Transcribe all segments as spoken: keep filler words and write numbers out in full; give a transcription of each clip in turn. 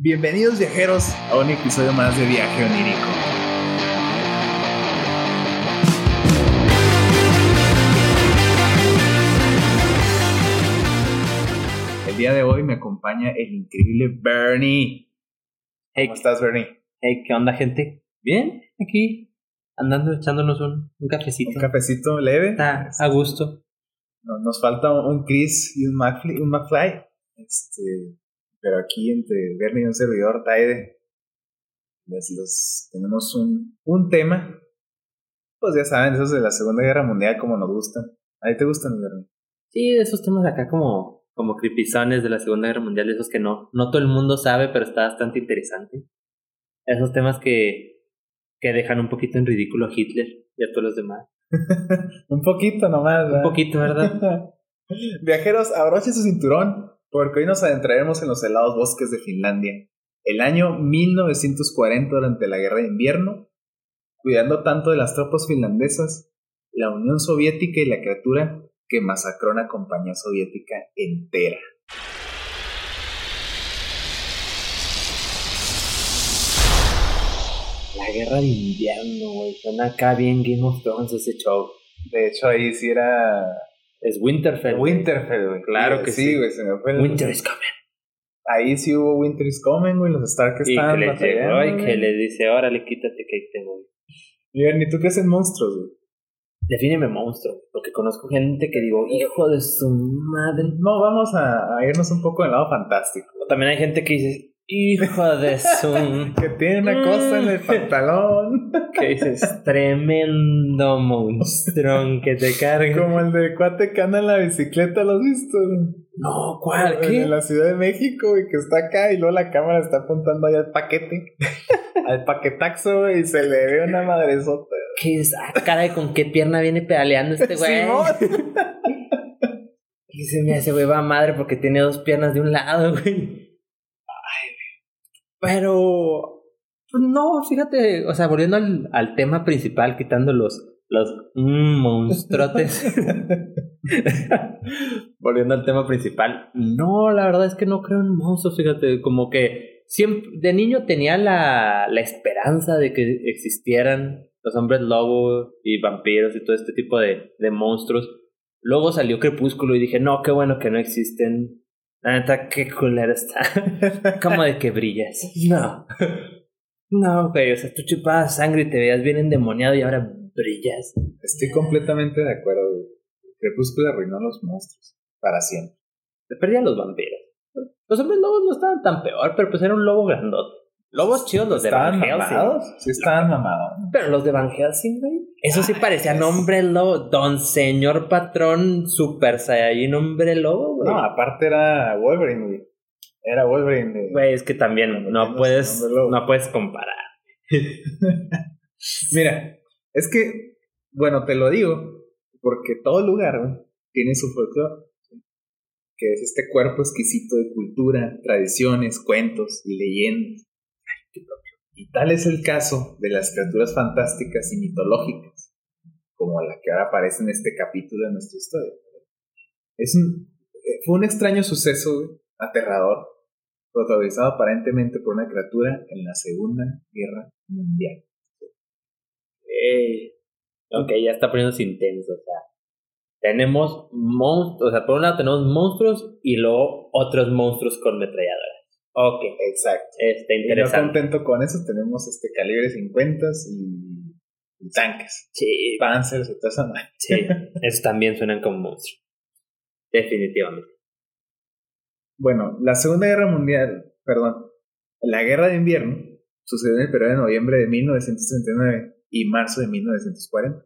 Bienvenidos viajeros a un episodio más de Viaje Onírico. El día de hoy me acompaña el increíble Bernie. Hey, ¿cómo estás, Bernie? Hey, ¿qué onda, gente? Bien, aquí andando echándonos un, un cafecito. Un cafecito leve. Está a gusto. Nos, nos falta un Chris y un McFly. Un McFly. Este... Pero aquí entre Bernie y un servidor, Taide, les, les, tenemos un, un tema. Pues ya saben, esos de la Segunda Guerra Mundial, como nos gustan. ¿A ti te gustan, Bernie? Sí, esos temas acá como, como creepizones de la Segunda Guerra Mundial, esos que no, no todo el mundo sabe, pero está bastante interesante. Esos temas que, que dejan un poquito en ridículo a Hitler y a todos los demás. Un poquito nomás, ¿verdad? Un poquito, ¿verdad? Viajeros, abrochen su cinturón. Porque hoy nos adentraremos en los helados bosques de Finlandia. El año mil novecientos cuarenta, durante la Guerra de Invierno, cuidando tanto de las tropas finlandesas, la Unión Soviética y la criatura que masacró una compañía soviética entera. La Guerra de Invierno, güey. Suena acá bien Game of Thrones ese show. De hecho, ahí sí era... Es Winterfell. Winterfell, güey. Claro que sí, güey. Sí, se me fue. Winter is coming. Ahí sí hubo Winter is coming, güey. Los Stark están. Y que le llegó y que le dice, órale, quítate que ahí te voy. Miren, ¿y tú qué haces monstruos, güey? Defíneme monstruo. Porque conozco gente que digo, hijo de su madre. No, vamos a, a irnos un poco del lado fantástico. También hay gente que dice, hijo de su... que tiene una cosa en el pantalón. Que dices, tremendo monstruón que te carga. Como el de cuate que anda en la bicicleta, ¿lo has visto? No, ¿cuál? ¿Qué? En la Ciudad de México, güey, que está acá y luego la cámara está apuntando allá al paquete. Al paquetaxo, güey, y se le ve una madresota. ¿Qué es? Ah, caray, ¿con qué pierna viene pedaleando este güey? ¿Sí, y se me hace, güey, va madre porque tiene dos piernas de un lado, güey. Pero, no, fíjate, o sea, volviendo al, al tema principal, quitando los, los mmm, monstruotes. Volviendo al tema principal, no, la verdad es que no creo en monstruos, fíjate, como que siempre de niño tenía la, la esperanza de que existieran los hombres lobos y vampiros y todo este tipo de, de monstruos. Luego salió Crepúsculo y dije, no, qué bueno que no existen. La neta, qué culero está. Como de que brillas. No. No, güey. O sea, tú chupabas sangre y te veías bien endemoniado y ahora brillas. Estoy completamente de acuerdo, güey. Crepúsculo arruinó a los monstruos. Para siempre. Se perdían los vampiros. Los hombres lobos no estaban tan peor, pero pues era un lobo grandote. Lobos chidos, los de Van Helsing. ¿Estaban mamados? Sí, estaban mamados. Pero los de Van Helsing, güey. Eso sí parecían hombre lobo. Don señor patrón, super saiyajin, hombre lobo, güey. No, aparte era Wolverine, güey. Era Wolverine. Güey, es que también no puedes, no puedes comparar. Mira, es que, bueno, te lo digo, porque todo lugar, güey, tiene su folclore. Que es este cuerpo exquisito de cultura, tradiciones, cuentos y leyendas. Y tal es el caso de las criaturas fantásticas y mitológicas, como la que ahora aparece en este capítulo de nuestra historia. Es un, fue un extraño suceso aterrador, protagonizado aparentemente por una criatura en la Segunda Guerra Mundial. Hey, ok, ya está poniéndose intenso. O sea, tenemos monstruos, o sea, por un lado tenemos monstruos y luego otros monstruos con metralladoras. Ok, exacto. Está interesante. Y no contento con eso, tenemos este calibre cincuenta y, y tanques. Sí. Panzers y todo eso. Sí, esos también suenan como monstruos. Definitivamente. Bueno, la Segunda Guerra Mundial, perdón, la Guerra de Invierno sucedió en el periodo de noviembre de mil novecientos treinta y nueve y marzo de mil novecientos cuarenta.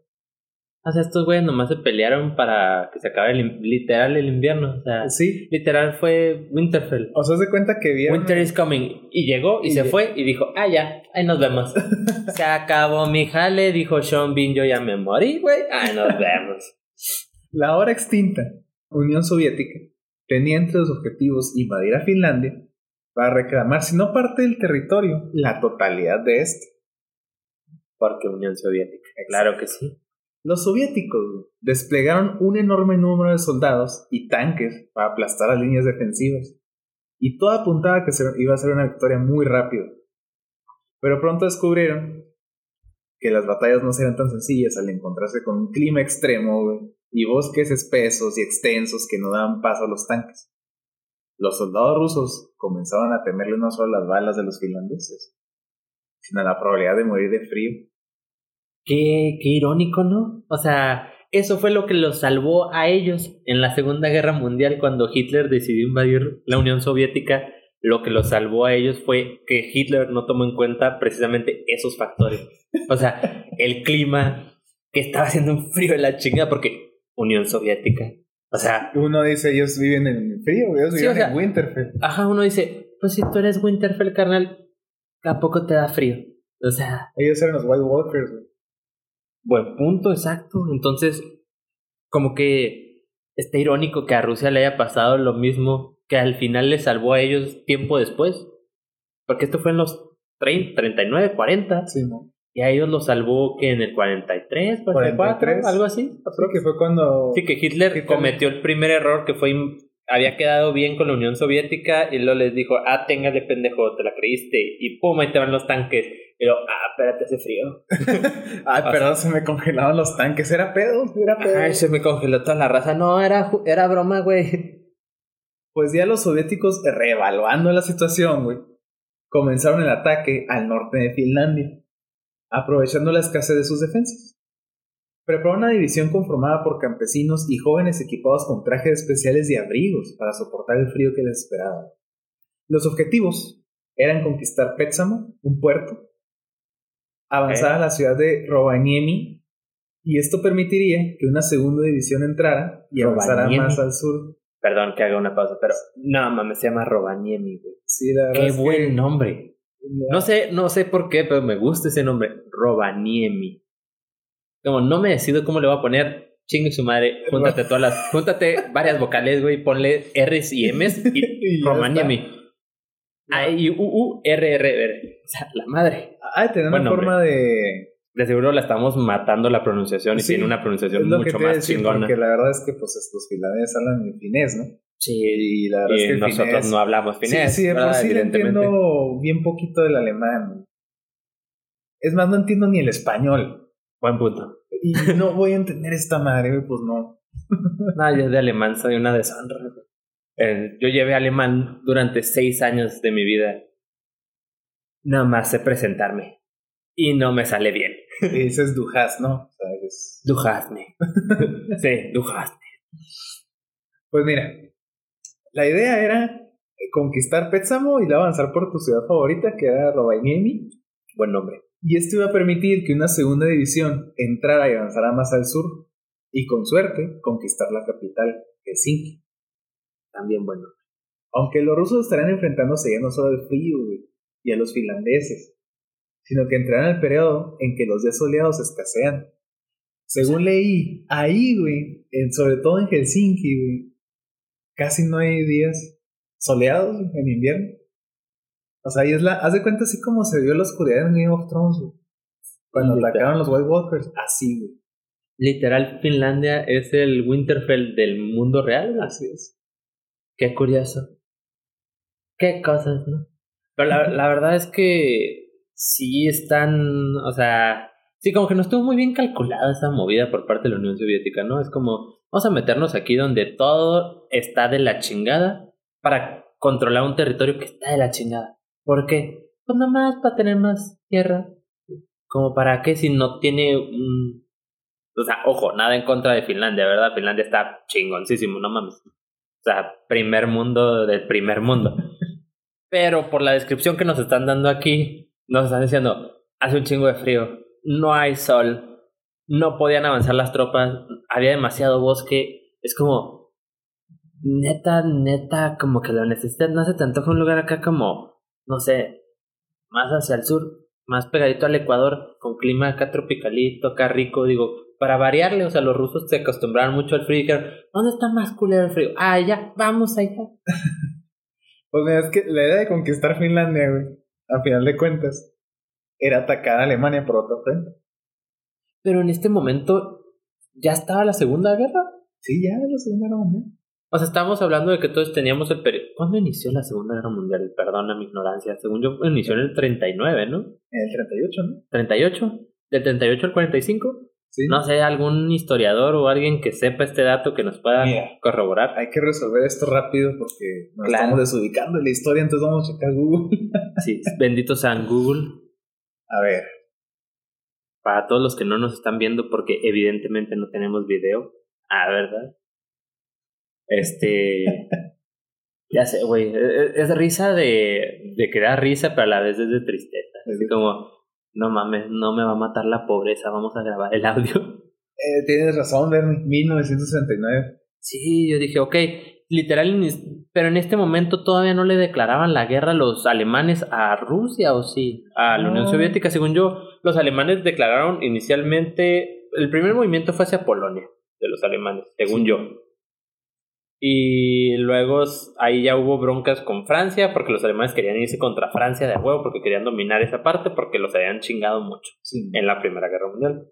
O sea, estos güeyes nomás se pelearon para que se acabe el, literal el invierno. O sea, sí. Literal fue Winterfell. O sea, se cuenta que vieron... Winter is coming. Y llegó y, y se fue y dijo, ah, ya, ahí nos vemos. Se acabó mi jale, dijo Sean Bean, yo ya me morí, güey. Ahí nos vemos. La ahora extinta Unión Soviética tenía entre sus objetivos invadir a Finlandia para reclamar, si no parte del territorio, la totalidad de este. Porque Unión Soviética. Claro que sí. Los soviéticos desplegaron un enorme número de soldados y tanques para aplastar las líneas defensivas y todo apuntaba que se iba a ser una victoria muy rápida. Pero pronto descubrieron que las batallas no serían tan sencillas al encontrarse con un clima extremo, güey, y bosques espesos y extensos que no daban paso a los tanques. Los soldados rusos comenzaron a temerle no solo las balas de los finlandeses, sino la probabilidad de morir de frío. Qué, qué irónico, ¿no? O sea, eso fue lo que los salvó a ellos en la Segunda Guerra Mundial, cuando Hitler decidió invadir la Unión Soviética. Lo que los salvó a ellos fue que Hitler no tomó en cuenta precisamente esos factores. O sea, el clima, que estaba haciendo un frío de la chingada, porque Unión Soviética. O sea, uno dice, ellos viven en frío, ellos sí, viven o sea, en Winterfell. Ajá, uno dice, pues si tú eres Winterfell, carnal, tampoco te da frío. O sea, ellos eran los White Walkers, güey. Buen punto, exacto. Entonces, como que está irónico que a Rusia le haya pasado lo mismo que al final le salvó a ellos tiempo después. Porque esto fue en los treinta, treinta y nueve, cuarenta. Sí, ¿no? Y a ellos los salvó que en el cuarenta y tres, cuarenta y cuatro, cuarenta y tres. Algo así. Creo que fue cuando... Sí, que Hitler, Hitler cometió el primer error, que fue... Había quedado bien con la Unión Soviética y luego les dijo, ah, téngale, pendejo, te la creíste. Y pum, ahí te van los tanques. Y luego, ah, espérate, hace frío. Ay, perdón, sea, se me congelaron los tanques. Era pedo, era pedo. Ay, se me congeló toda la raza. No, era, era broma, güey. Pues ya los soviéticos, reevaluando la situación, güey, comenzaron el ataque al norte de Finlandia, aprovechando la escasez de sus defensas. Preparó una división conformada por campesinos y jóvenes equipados con trajes especiales y abrigos para soportar el frío que les esperaba. Los objetivos eran conquistar Petsamo, un puerto, avanzar eh. a la ciudad de Rovaniemi, y esto permitiría que una segunda división entrara y avanzara más al sur. Perdón que haga una pausa, pero no mames, se llama Rovaniemi, güey. Sí, la verdad. Qué es buen que... nombre. No sé, no sé por qué, pero me gusta ese nombre, Rovaniemi. Como no me decido cómo le voy a poner, chingue su madre, júntate todas las, júntate varias vocales, güey, ponle R's y M's y, y Rovaniemi. A, I, U, U, R, R, R. O sea, la madre. Ay, tiene una forma de... De seguro la estamos matando la pronunciación, sí, y tiene una pronunciación mucho más decir, chingona. Porque la verdad es que pues estos finlandeses hablan en finés, ¿no? Sí, y la verdad y es que nosotros finés, no hablamos finés. Sí, sí, de por sí entiendo bien poquito del alemán. Es más, no entiendo ni el español. Buen punto. Y no voy a entender esta madre, pues no. No, yo de alemán soy una deshonra. Eh, yo llevé alemán durante seis años de mi vida. Nada más sé presentarme. Y no me sale bien. Ese es Dujas, ¿no? O sea, es... Dujasne. Sí, Dujasne. Pues mira, la idea era conquistar Petsamo y avanzar por tu ciudad favorita, que era Rovaniemi. Buen nombre. Y esto iba a permitir que una segunda división entrara y avanzara más al sur. Y con suerte, conquistar la capital, Helsinki. También buen nombre. Aunque los rusos estarán enfrentándose ya no solo al frío, güey, y a los finlandeses, sino que entrarán al periodo en que los días soleados escasean. Según o sea, leí, ahí, güey, en, sobre todo en Helsinki, güey, casi no hay días soleados en invierno. O sea, ahí es la... Haz de cuenta así como se vio la oscuridad en Game of Thrones, güey, cuando literal atacaron los White Walkers, así, güey. Literal, Finlandia es el Winterfell del mundo real, güey. Así es. Qué curioso. Qué cosas, ¿no? Pero la, la verdad es que... Sí están, o sea, sí, como que no estuvo muy bien calculada esa movida por parte de la Unión Soviética, ¿no? Es como, vamos a meternos aquí donde todo está de la chingada para controlar un territorio que está de la chingada. ¿Por qué? Pues nada más para tener más tierra. ¿Como para qué si no tiene un...? O sea, ojo, nada en contra de Finlandia, ¿verdad? Finlandia está chingoncísimo, no mames. O sea, primer mundo del primer mundo. Pero por la descripción que nos están dando aquí... Nos están diciendo, hace un chingo de frío, no hay sol, no podían avanzar las tropas, había demasiado bosque. Es como, neta, neta, como que lo necesitan. No se te antoja un lugar acá como, no sé, más hacia el sur, más pegadito al Ecuador, con clima acá tropicalito, acá rico, digo, para variarle. O sea, los rusos se acostumbraron mucho al frío y dijeron, ¿dónde está más culero el frío? Ah, ya, vamos allá. Pues mira, es que la idea de conquistar Finlandia, güey, a final de cuentas, era atacar a Alemania por otra frente. Pero en este momento, ¿ya estaba la Segunda Guerra? Sí, ya era la Segunda Guerra Mundial. O sea, estábamos hablando de que todos teníamos el periodo. ¿Cuándo inició la Segunda Guerra Mundial? Perdona mi ignorancia. Según yo, inició en el treinta y nueve, ¿no? En el treinta y ocho, ¿no? ¿treinta y ocho? ¿Del treinta y ocho al cuarenta y cinco? Sí. No sé, algún historiador o alguien que sepa este dato que nos pueda Mira, corroborar. Hay que resolver esto rápido porque nos claro. estamos desubicando en la historia, entonces vamos a checar Google. Sí, bendito sean Google. A ver. Para todos los que no nos están viendo porque evidentemente no tenemos video. Ah, ¿verdad? Este... ya sé, güey. Es, es risa de, de que da risa, pero a la vez es de tristeza. Sí. Así como... no mames, no me va a matar la pobreza, vamos a grabar el audio. Eh, tienes razón, Bernie, mil novecientos sesenta y nueve. Sí, yo dije, ok, literal, pero en este momento todavía no le declaraban la guerra los alemanes a Rusia, ¿o sí? A la no. Unión Soviética, según yo, los alemanes declararon inicialmente, el primer movimiento fue hacia Polonia, de los alemanes, según sí. yo. Y luego ahí ya hubo broncas con Francia, porque los alemanes querían irse contra Francia de huevo, porque querían dominar esa parte, porque los habían chingado mucho sí. en la Primera Guerra Mundial.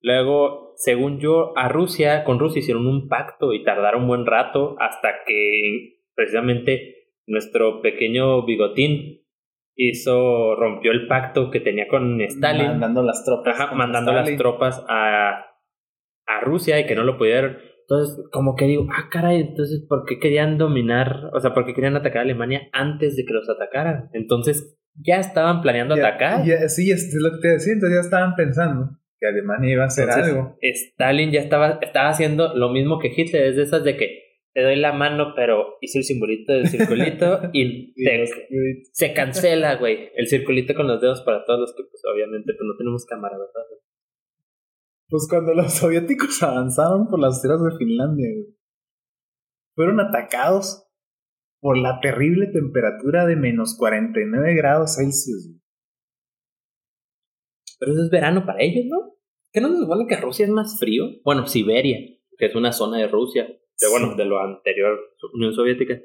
Luego, según yo, a Rusia, con Rusia hicieron un pacto y tardaron un buen rato hasta que precisamente nuestro pequeño bigotín hizo, rompió el pacto que tenía con Stalin. Mandando las tropas. Ajá, mandando Stalin. las tropas a, a Rusia y que no lo pudieron... Entonces, como que digo, ah, caray, entonces, ¿por qué querían dominar? O sea, ¿por qué querían atacar a Alemania antes de que los atacaran? Entonces, ya estaban planeando ya, atacar. Ya, sí, es lo que te decía, entonces ya estaban pensando que Alemania iba a hacer entonces, algo. Stalin ya estaba, estaba haciendo lo mismo que Hitler, es de esas de que te doy la mano, pero hice el simbolito del circulito y, te, y se cancela, güey, el circulito con los dedos para todos los que, pues, obviamente, pues, no tenemos cámara, ¿verdad? Güey? Pues cuando los soviéticos avanzaron por las tierras de Finlandia, güey, fueron atacados por la terrible temperatura de menos cuarenta y nueve grados Celsius. Güey. Pero eso es verano para ellos, ¿no? ¿Qué no nos iguala que Rusia es más frío? Bueno, Siberia, que es una zona de Rusia, de, bueno, de lo anterior Unión Soviética.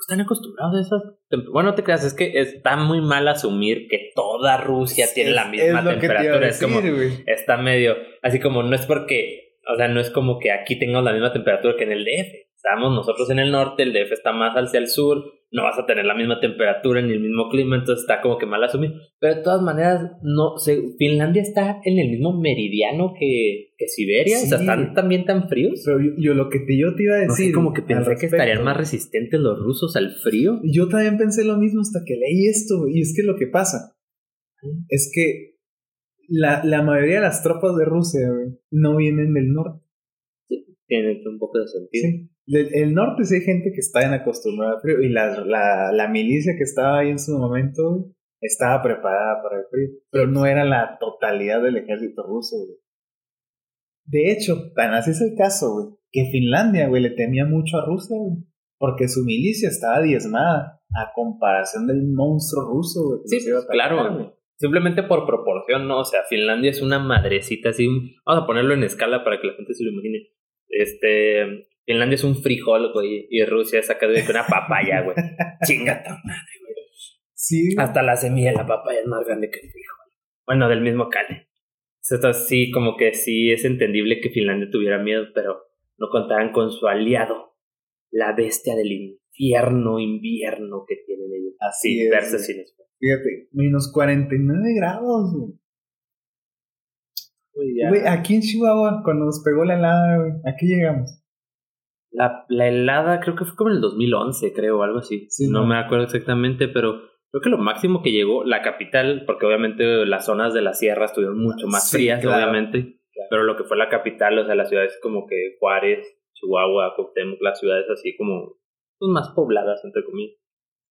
Están acostumbrados a esas temperaturas. Bueno, no te creas, es que está muy mal asumir que toda Rusia sí, tiene la misma es temperatura. Decir, es como, wey. Está medio, así como no es porque, o sea, no es como que aquí tengamos la misma temperatura que en el D F. Estamos nosotros en el norte, el D F está más hacia el sur, no vas a tener la misma temperatura ni el mismo clima, entonces está como que mal asumir. Pero de todas maneras, no se, Finlandia está en el mismo meridiano que, que Siberia, sí. o sea, están también tan fríos. Pero yo, yo lo que te, yo te iba a decir... No sé, como que pensé que estarían más resistentes los rusos al frío. Yo también pensé lo mismo hasta que leí esto, y es que lo que pasa es que la, la mayoría de las tropas de Rusia, güey, no vienen del norte. Tiene un poco de sentido. Sí. El, el norte sí hay gente que está bien acostumbrada al frío. Y la, la, la milicia que estaba ahí en su momento, güey, estaba preparada para el frío. Pero no era la totalidad del ejército ruso, güey. De hecho, tan así es el caso, güey, que Finlandia, güey, le temía mucho a Rusia, güey, porque su milicia estaba diezmada a comparación del monstruo ruso, güey. Sí, pues, claro, güey. güey. Simplemente por proporción, ¿no? O sea, Finlandia es una madrecita así. Un... Vamos a ponerlo en escala para que la gente se lo imagine. Este... Finlandia es un frijol, güey, y Rusia saca de una papaya, güey. Chingata madre, güey. Sí. Hasta la semilla de la papaya es más grande que el frijol. Bueno, del mismo cale. Entonces, sí, como que sí es entendible que Finlandia tuviera miedo, pero no contaban con su aliado, la bestia del infierno, invierno que tienen ellos. Así es. Versus sin esfuerzo. Fíjate, menos cuarenta y nueve grados, güey. Güey, aquí en Chihuahua, cuando nos pegó la helada, güey, aquí llegamos. La, la helada creo que fue como en el dos mil once, creo, o algo así. Sí, no, no me acuerdo exactamente, pero creo que lo máximo que llegó la capital, porque obviamente las zonas de la sierra estuvieron mucho más sí, frías, claro, obviamente. Claro. Pero lo que fue la capital, o sea, las ciudades como que Juárez, Chihuahua, Cuauhtémoc, las ciudades así como pues, más pobladas, entre comillas.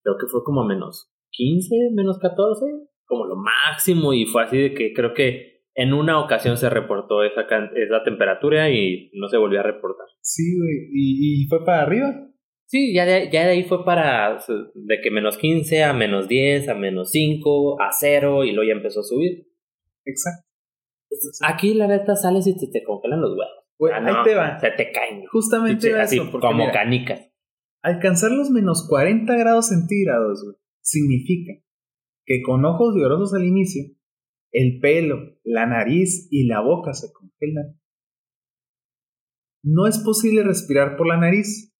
Creo que fue como menos quince, menos catorce, como lo máximo. Y fue así de que creo que en una ocasión se reportó esa, esa temperatura y no se volvió a reportar. Sí, güey. ¿Y, y fue para arriba? Sí, ya de, ya de ahí fue para... De que menos quince a menos diez, a menos cinco, a cero, y luego ya empezó a subir. Exacto. Entonces, aquí la neta sales y te, te congelan los huevos. Güey, ah, ahí no, te va. Se te caen. Justamente te, así, eso, como mira, canicas. Alcanzar los menos cuarenta grados centígrados, güey, significa que con ojos llorosos al inicio... El pelo, la nariz y la boca se congelan. No es posible respirar por la nariz.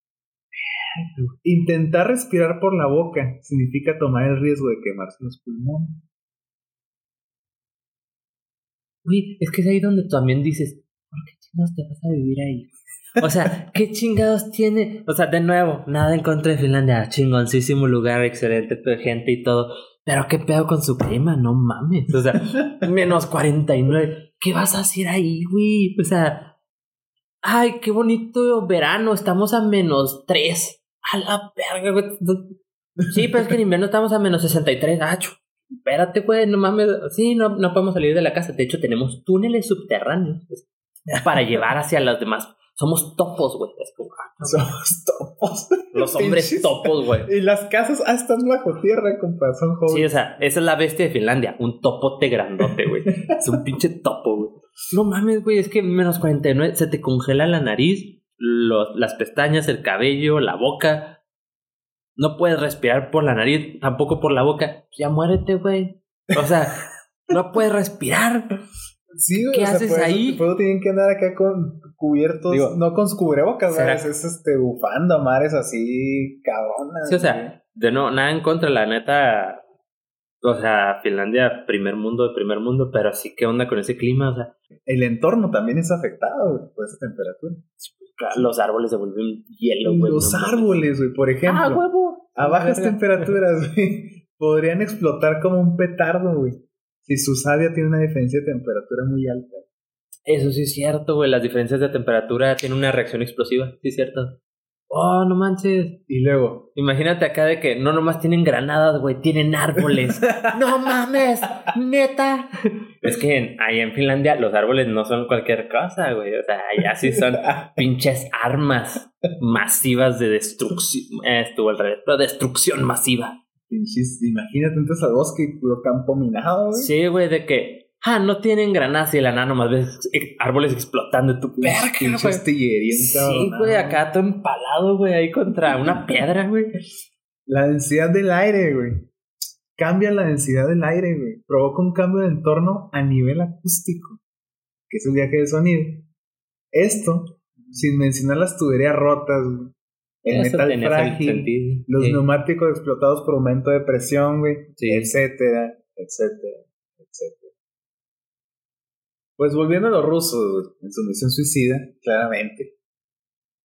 Intentar respirar por la boca significa tomar el riesgo de quemarse los pulmones. Uy, es que es ahí donde también dices, ¿por qué chingados te vas a vivir ahí? O sea, ¿qué chingados tiene? O sea, de nuevo, nada en contra de Finlandia, chingoncísimo lugar, excelente gente y todo. Pero qué pedo con su clima, no mames. O sea, menos cuarenta y nueve. ¿Qué vas a hacer ahí, güey? O sea, ay, qué bonito verano, estamos a menos tres. A la verga, güey. Sí, pero es que en invierno estamos a menos sesenta y tres, acho. Espérate, güey, no mames. Sí, no, no podemos salir de la casa. De hecho, tenemos túneles subterráneos pues, para llevar hacia las demás. Somos topos, güey. Somos topos. Los hombres topos, güey. Y las casas ah, están bajo tierra, compa. Son jóvenes. Sí, o sea, esa es la bestia de Finlandia. Un topote grandote, güey. Es un pinche topo, güey. No mames, güey. Es que menos cuarenta y nueve se te congela la nariz, los, las pestañas, el cabello, la boca. No puedes respirar por la nariz, tampoco por la boca. Ya muérete, güey. O sea, no puedes respirar. Sí, ¿Qué o sea, haces por eso, ahí? Por eso tienen que andar acá con cubiertos, digo, no con cubrebocas, ¿sabes? Es este, bufando, mares así, cabrona. Sí, o sea, de no, nada en contra, la neta. O sea, Finlandia, primer mundo, primer mundo, pero sí, ¿qué onda con ese clima? O sea, el entorno también es afectado por esa temperatura. Claro, los árboles se vuelven hielo, güey. Los no árboles, güey, por ejemplo. Ah, huevo. A bajas temperaturas, güey, podrían explotar como un petardo, güey. Si su savia tiene una diferencia de temperatura muy alta. Eso sí es cierto, güey. Las diferencias de temperatura tienen una reacción explosiva. Sí es cierto. Oh, no manches. Y luego, imagínate acá de que no nomás tienen granadas, güey. Tienen árboles. ¡No mames! ¡Neta! Es que ahí en Finlandia los árboles no son cualquier cosa, güey. O sea, allá sí son pinches armas masivas de destrucción. Eh, estuvo al revés. Pero destrucción masiva. Imagínate entonces al bosque y puro campo minado, güey. Sí, güey, de que ah, no tienen granadas y la nada nomás ves árboles explotando en tu verga, güey. Sí, güey, acá todo empalado, güey, ahí contra una piedra, güey. La densidad del aire, güey. Cambia la densidad del aire, güey. Provoca un cambio de entorno a nivel acústico, que es el viaje de sonido. Esto, sin mencionar las tuberías rotas, güey. El eso metal frágil, los sí. Neumáticos explotados por aumento de presión, güey, sí. etcétera, etcétera, etcétera. Pues volviendo a los rusos, güey, en su misión suicida, claramente,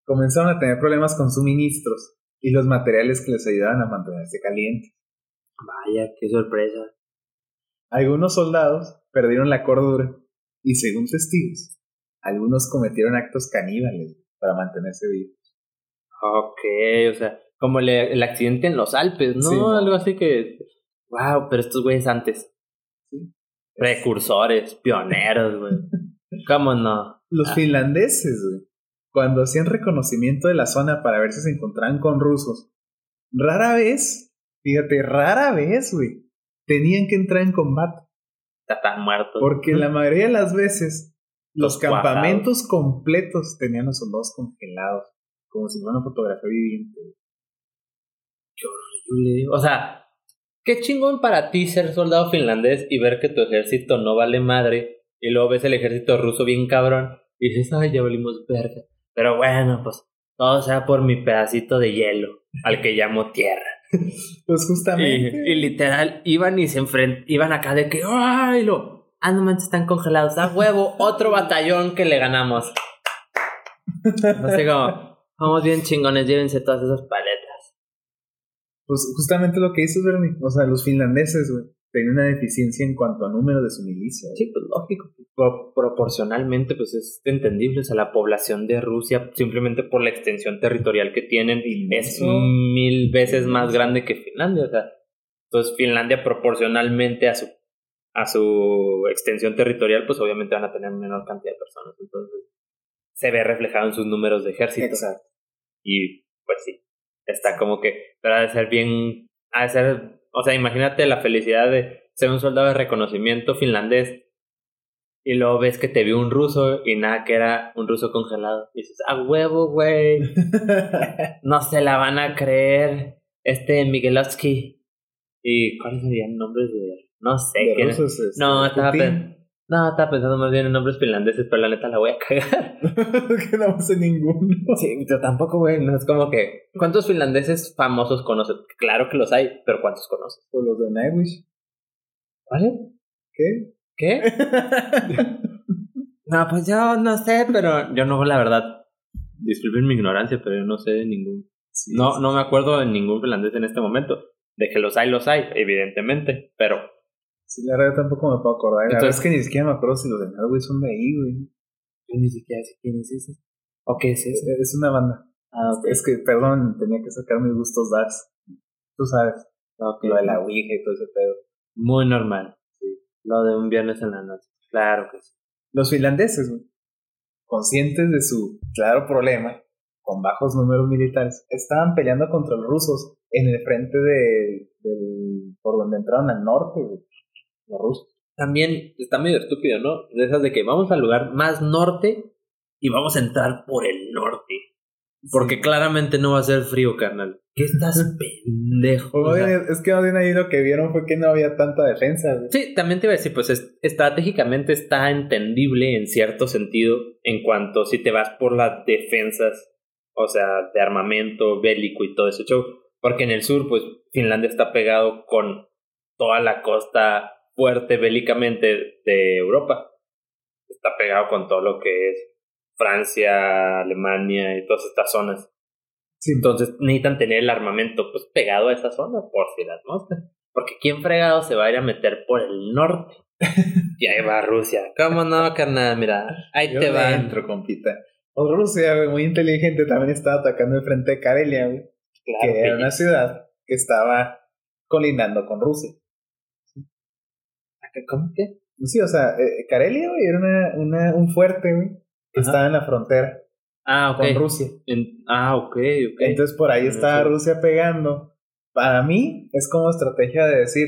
comenzaron a tener problemas con suministros y los materiales que les ayudaban a mantenerse calientes. Vaya, qué sorpresa. Algunos soldados perdieron la cordura y, según testigos, algunos cometieron actos caníbales para mantenerse vivos. Okay, o sea, como el, el accidente en los Alpes, ¿no? Sí, algo así que... Wow, pero estos güeyes antes. Sí. Precursores, pioneros, güey. ¿Cómo no? Los ah. finlandeses, güey, cuando hacían reconocimiento de la zona para ver si se encontraban con rusos, rara vez, fíjate, rara vez, güey, tenían que entrar en combate. Está tan muerto. Porque la mayoría de las veces los, los campamentos cuajados. Completos tenían los soldados congelados. Como si fuera una fotografía viviente. Qué horrible. O sea, qué chingón para ti ser soldado finlandés y ver que tu ejército no vale madre. Y luego ves el ejército ruso bien cabrón. Y dices, ay, ya valimos verga. Pero bueno, pues todo sea por mi pedacito de hielo, al que llamo tierra. Pues justamente. Y, y literal, iban y se enfrentaban. Iban acá de que, ay, lo. Ah, no manches, están congelados. A huevo, otro batallón que le ganamos. Así como. Vamos bien chingones, llévense todas esas paletas. Pues justamente lo que hizo Bernie, o sea, los finlandeses, güey, tenían una deficiencia en cuanto a número de su milicia. Wey. Sí, pues lógico. Pro- proporcionalmente, pues es entendible. O sea, la población de Rusia, simplemente por la extensión territorial que tienen, es mil veces más grande que Finlandia. O sea, entonces Finlandia proporcionalmente a su, a su extensión territorial, pues obviamente van a tener menor cantidad de personas. Entonces se ve reflejado en sus números de ejército. Exacto. Y pues sí, está como que, pero ha de ser bien, ha de ser, o sea, imagínate la felicidad de ser un soldado de reconocimiento finlandés y luego ves que te vio un ruso y nada, que era un ruso congelado. Y dices, a huevo, güey, no se la van a creer, este Miguelovsky. ¿Y cuáles serían nombres de, no sé, de quién? Rusos, este, no, estaba Putin. No, estaba pensando más bien en nombres finlandeses, pero la neta la voy a cagar. Que no sé ninguno. Sí, yo tampoco, güey. No es como que... ¿Cuántos finlandeses famosos conoces? Claro que los hay, pero ¿cuántos conoces? Pues los de Nightwish. ¿Vale? ¿Qué? ¿Qué? No, pues yo no sé, pero yo no, la verdad. Disculpen mi ignorancia, pero yo no sé de ningún... Sí, no, sí. No me acuerdo de ningún finlandés en este momento. De que los hay, los hay, evidentemente, pero... Sí, la verdad tampoco me puedo acordar. La Entonces, verdad es que ni siquiera me acuerdo si los de Nightwish son de ahí, güey. Yo ni siquiera sé quién es ese. ¿O qué es ese? Es una banda. Ah, okay. Es que, perdón, tenía que sacar mis gustos darks. Tú sabes. Okay. Lo de la Ouija y todo ese pedo. Muy normal. Sí. Lo de un viernes en la noche. Claro que sí. Los finlandeses, güey, conscientes de su claro problema, con bajos números militares, estaban peleando contra los rusos en el frente de, del, por donde entraron al norte, güey, los rusos. También está medio estúpido, ¿no? De esas de que vamos al lugar más norte y vamos a entrar por el norte. Porque sí, claramente no va a ser frío, carnal. ¿Qué estás pendejo? O sea, es que más bien ahí lo que vieron fue que no había tanta defensa, güey. Sí, también te iba a decir, pues es, estratégicamente está entendible en cierto sentido en cuanto si te vas por las defensas, o sea, de armamento bélico y todo ese show. Porque en el sur, pues, Finlandia está pegado con toda la costa fuerte bélicamente de Europa. Está pegado con todo lo que es Francia, Alemania y todas estas zonas. Sí. Entonces necesitan tener el armamento pues pegado a esa zona por si las moscas. Porque ¿quién fregado se va a ir a meter por el norte? Y ahí va Rusia. ¿Cómo no, carnal? Mira, ahí yo te va. Dentro, compita. O Rusia, güey, muy inteligente, también estaba atacando el frente de Karelia, güey. Claro, que era una ciudad que estaba colindando con Rusia. ¿Cómo qué? Sí, o sea, eh, Karelia, güey, era una, una, un fuerte, güey, que ajá, estaba en la frontera, ah, okay, con Rusia. En, ah, ok, ok. Entonces por ahí estaba Rusia pegando. Para mí es como estrategia de decir,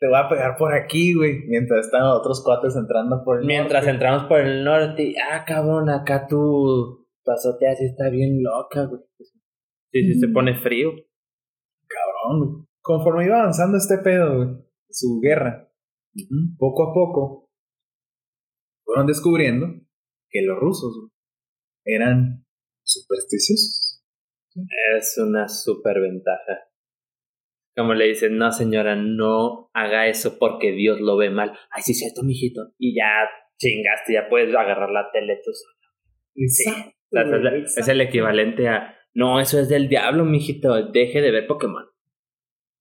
te voy a pegar por aquí, güey, mientras están otros cuates entrando por el mientras norte. Mientras entramos por el norte, y, ah, cabrón, acá tu, tu azotea sí está bien loca, güey. Sí, sí, mm. Se pone frío. Cabrón, güey. Conforme iba avanzando este pedo, güey, su guerra, uh-huh, poco a poco, fueron descubriendo que los rusos, güey, eran supersticiosos. Es una superventaja. Como le dicen, no señora, no haga eso porque Dios lo ve mal. Ay, sí, cierto, mijito. Y ya chingaste, ya puedes agarrar la tele tú solo. Exacto, sí. O sea, es, la, es el equivalente a, no, eso es del diablo, mijito, deje de ver Pokémon.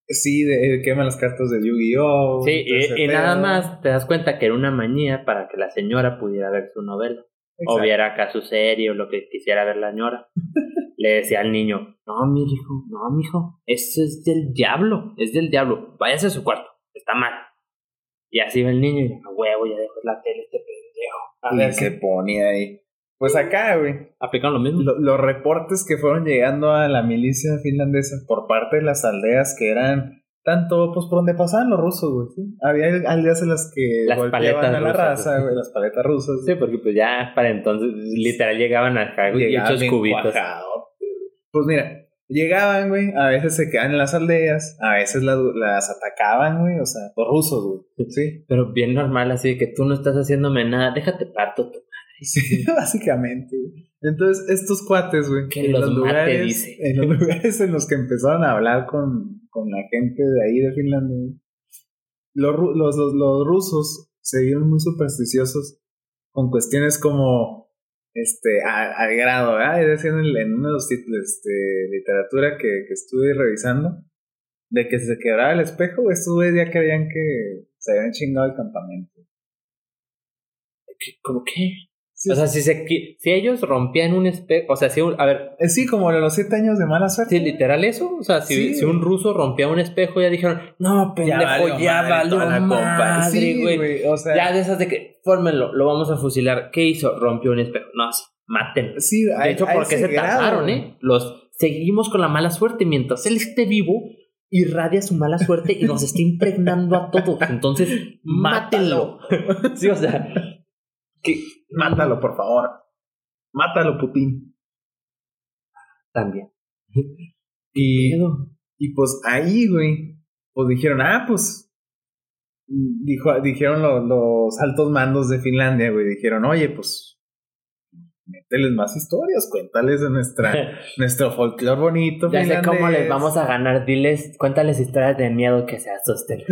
Sí, de, quema las cartas de Yu-Gi-Oh! Sí, y, y nada más te das cuenta que era una manía para que la señora pudiera ver su novela. Exacto. O viera acá su serie o lo que quisiera ver la señora. Le decía al niño, no, mi hijo, no, mijo, esto es del diablo, es del diablo, váyase a su cuarto, está mal. Y así va el niño y, a huevo, ya dejó la tele este pendejo. A y ver se qué ponía ahí. Pues acá, güey, aplican lo mismo. Lo, los reportes que fueron llegando a la milicia finlandesa por parte de las aldeas que eran tanto, pues por donde pasaban los rusos, güey, ¿sí? Había aldeas en las que las golpeaban a la rusas, raza, güey, las paletas rusas. Sí, güey, porque pues ya para entonces literal llegaban acá, güey, llegaban hechos cubitos. Cuajado. Pues mira, llegaban, güey, a veces se quedaban en las aldeas, a veces las, las atacaban, güey, o sea, los rusos, güey. Sí. Pero bien normal, así de que tú no estás haciéndome nada, déjate parto tú. Sí, básicamente. Entonces, estos cuates, güey, que en los, los lugares, dice. En los lugares en los que empezaron a hablar con, con la gente de ahí de Finlandia, los, los, los, los rusos se vieron muy supersticiosos con cuestiones como este al grado, ¿verdad? Y decían en, en uno de los títulos de literatura que, que estuve revisando, de que si se quebraba el espejo, estos güeyes ya creían que se habían chingado el campamento. ¿Cómo qué? Sí, o sea, sí. si se si ellos rompían un espejo, o sea, si un, a ver, sí, como los siete años de mala suerte. Sí, literal eso, o sea, si, sí, si un ruso rompía un espejo ya dijeron, "No, pendejo, ya valió la compa." Sí, güey, o sea, ya de esas de que fórmenlo, lo vamos a fusilar. ¿Qué hizo? Rompió un espejo. No, sí, mátenlo. Sí, de hay, hecho, porque se tardaron, eh. Los seguimos con la mala suerte mientras él esté vivo. Irradia su mala suerte y nos está impregnando a todos. Entonces, mátenlo. Sí, o sea, que mátalo, por favor. Mátalo, Putin. También. Y, y pues ahí, güey, pues dijeron, ah, pues dijo, dijeron los, los altos mandos de Finlandia, güey, dijeron, oye, pues, mételes más historias, cuéntales de nuestra, nuestro folclore bonito. Ya finlandés. Sé cómo les vamos a ganar, diles, cuéntales historias de miedo que se asusten.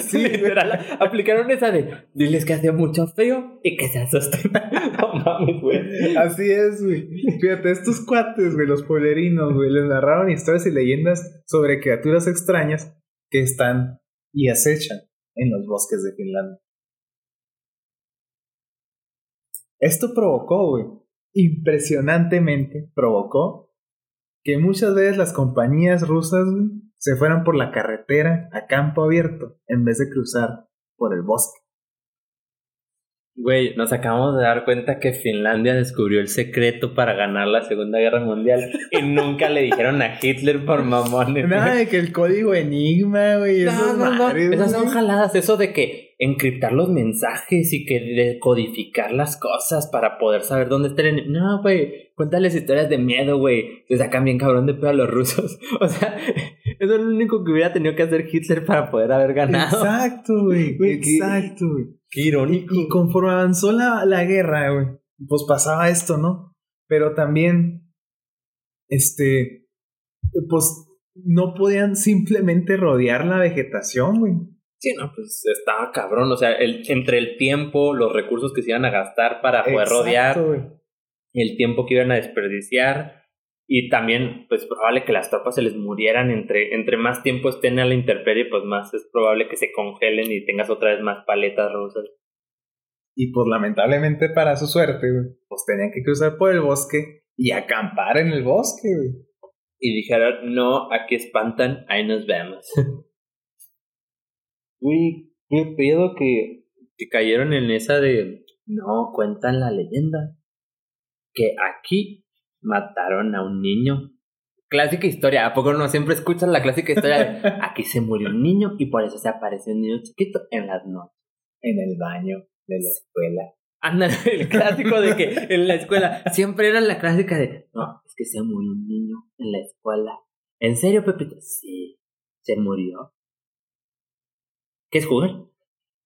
Sí, literal, aplicaron esa de, diles que hace mucho frío y que se asusten. No mames, güey. Así es, güey. Fíjate, estos cuates, güey, los pueblerinos, güey, les narraron historias y leyendas sobre criaturas extrañas que están y acechan en los bosques de Finlandia. Esto provocó, güey, impresionantemente provocó que muchas veces las compañías rusas, güey, se fueran por la carretera a campo abierto en vez de cruzar por el bosque. Güey, nos acabamos de dar cuenta que Finlandia descubrió el secreto para ganar la Segunda Guerra Mundial y nunca le dijeron a Hitler por mamones. Nada de que el código enigma, güey. No, esos no, mares, no. Esas son jaladas. Eso de que encriptar los mensajes y que decodificar las cosas para poder saber dónde están. En... No, güey. Cuéntales historias de miedo, güey. Se sacan bien cabrón de pedo a los rusos. O sea, eso es lo único que hubiera tenido que hacer Hitler para poder haber ganado. Exacto, güey. Exacto, güey. Qué irónico. Y conforme avanzó la, la guerra, güey, pues pasaba esto, ¿no? Pero también, este, pues no podían simplemente rodear la vegetación, güey. Sí, no, pues estaba cabrón. O sea, el, entre el tiempo, los recursos que se iban a gastar para poder Exacto, rodear, güey. El tiempo que iban a desperdiciar y también, pues probable que las tropas se les murieran. Entre, entre más tiempo estén a la intemperie, pues más es probable que se congelen y tengas otra vez más paletas rusas. Y pues lamentablemente para su suerte, pues tenían que cruzar por el bosque y acampar en el bosque, güey. Y dijeron, no, aquí espantan, ahí nos vemos. Uy, qué pedo que, que cayeron en esa de, no, cuentan la leyenda que aquí mataron a un niño. Clásica historia, ¿a poco no siempre escuchan la clásica historia de aquí se murió un niño y por eso se apareció un niño chiquito en las noches, en el baño de la escuela? Anda, el clásico de que en la escuela siempre era la clásica de, no, es que se murió un niño en la escuela. ¿En serio, Pepito? Sí, se murió. ¿Qué es jugar?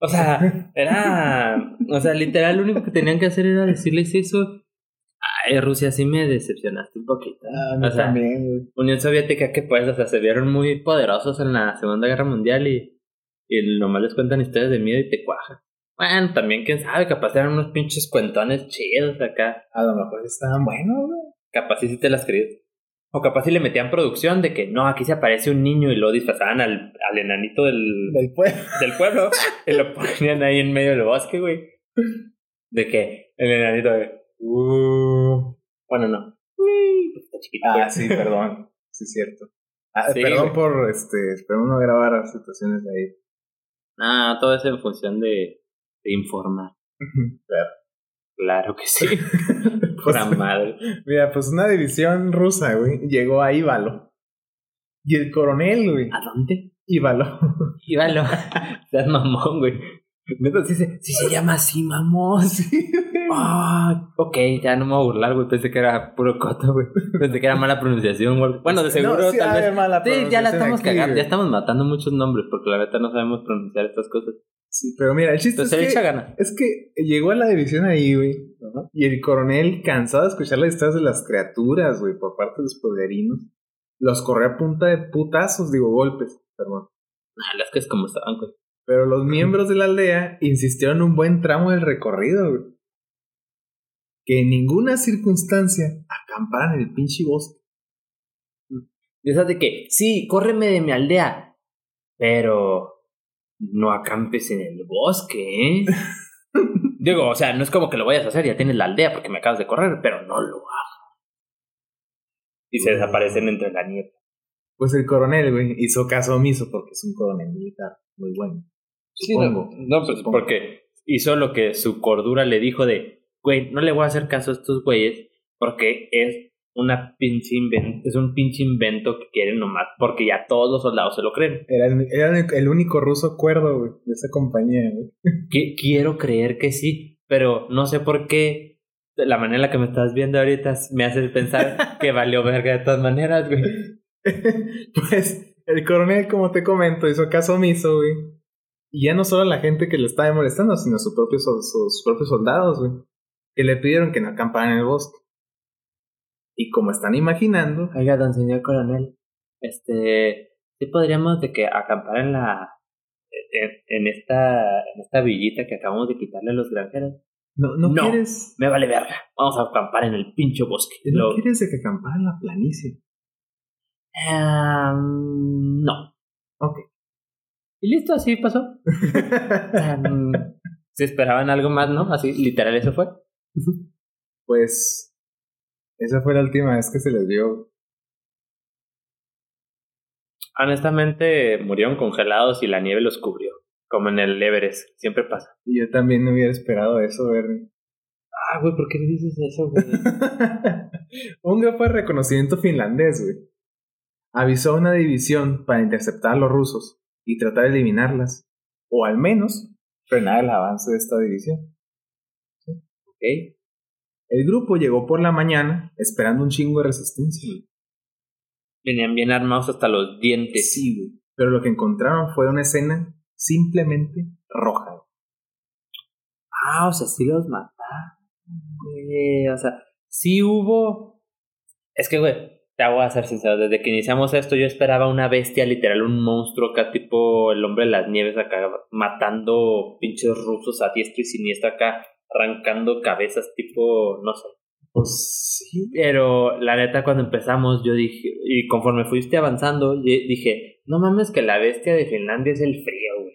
O sea, era, o sea, literal lo único que tenían que hacer era decirles eso. Ay, Rusia, sí me decepcionaste un poquito. Ah, no, o sea, también, güey. Unión Soviética, que pues, o sea, se vieron muy poderosos en la Segunda Guerra Mundial y, y nomás les cuentan historias de miedo y te cuajan. Bueno, también, quién sabe, capaz eran unos pinches cuentones chidos acá. A lo mejor estaban buenos, güey. Capaz sí te las creías. O capaz si le metían producción de que no, aquí se aparece un niño y lo disfrazaban al, al enanito del, del pueblo, del pueblo y lo ponían ahí en medio del bosque, güey. De que el enanito, güey. Uh, bueno, no. Uh, está chiquito. Ah, güey. Sí, perdón. Sí, cierto. Ah, sí, perdón, güey. Por este. Esperemos no grabar situaciones de ahí. Ah, todo eso en función de, de informar. Claro. Claro que sí. Pura madre. Mira, pues una división rusa, güey, llegó a Ívalo. Y el coronel, güey. ¿A dónde? Ívalo. Ívalo. Seas mamón, güey. Entonces dice, sí se llama así, mamón. Sí, güey. Ah, oh, ok, ya no me voy a burlar, güey. Pensé que era puro coto, güey. Pensé que era mala pronunciación, güey. Bueno, de seguro no, sí, tal vez. Mala sí, ya la estamos aquí, cagando, güey. Ya estamos matando muchos nombres porque la verdad no sabemos pronunciar estas cosas. Sí, pero mira, el chiste Entonces, es, que, gana. es que llegó a la división ahí, güey. Uh-huh. Y el coronel, cansado de escuchar las historias de las criaturas, güey, por parte de los pueblerinos, los corrió a punta de putazos, digo, golpes, perdón. Ah, las que es como estaban, güey. Pero los miembros de la aldea insistieron un buen tramo del recorrido, güey. Que en ninguna circunstancia acamparan en el pinche bosque. De esas de que, sí, córreme de mi aldea, pero no acampes en el bosque, ¿eh? Digo, o sea, no es como que lo vayas a hacer, ya tienes la aldea porque me acabas de correr, pero no lo hago. Y se desaparecen entre la nieve. Pues el coronel, güey, hizo caso omiso porque es un coronel militar muy bueno. Supongo, sí, no, no pues supongo. Porque hizo lo que su cordura le dijo de, güey, no le voy a hacer caso a estos güeyes porque es una pinche invento, es un pinche invento que quieren nomás porque ya todos los soldados se lo creen. Era el, era el único ruso cuerdo, güey, de esa compañía, güey. Que, quiero creer que sí, pero no sé por qué. La manera en la que me estás viendo ahorita me hace pensar que valió verga de todas maneras, güey. Pues el coronel, como te comento, hizo caso omiso, güey. Y ya no solo la gente que le estaba molestando, sino sus propios, sus propios soldados, güey, que le pidieron que no acamparan en el bosque. Y como están imaginando... Oiga, don señor coronel, este... sí podríamos de que acampar en la... En, en esta... En esta villita que acabamos de quitarle a los granjeros. No, no, no quieres... me vale verga. Vamos a acampar en el pinche bosque. ¿No Lo... quieres de que acampar en la planicie? Um, no. Ok. Y listo, así pasó. um, Se esperaban algo más, ¿no? Así, literal, eso fue. Pues... esa fue la última vez que se les vio. Honestamente, murieron congelados y la nieve los cubrió. Como en el Everest, siempre pasa. Y yo también no hubiera esperado eso, Bernie. Ah, güey, ¿por qué dices eso, güey? Un grupo de reconocimiento finlandés, güey, avisó a una división para interceptar a los rusos y tratar de eliminarlas. O al menos, frenar el avance de esta división. ¿Sí? Ok. El grupo llegó por la mañana esperando un chingo de resistencia. Venían bien armados hasta los dientes. Sí, güey. Pero lo que encontraron fue una escena simplemente roja. Ah, o sea, sí los mataron, güey. O sea, sí hubo... Es que, güey, te voy a ser sincero. Desde que iniciamos esto yo esperaba una bestia, literal, un monstruo acá tipo el hombre de las nieves acá, matando pinches rusos a diestro y siniestro acá. Arrancando cabezas tipo, no sé. Pues sí. Pero la neta cuando empezamos yo dije, y conforme fuiste avanzando, dije, no mames que la bestia de Finlandia es el frío, güey.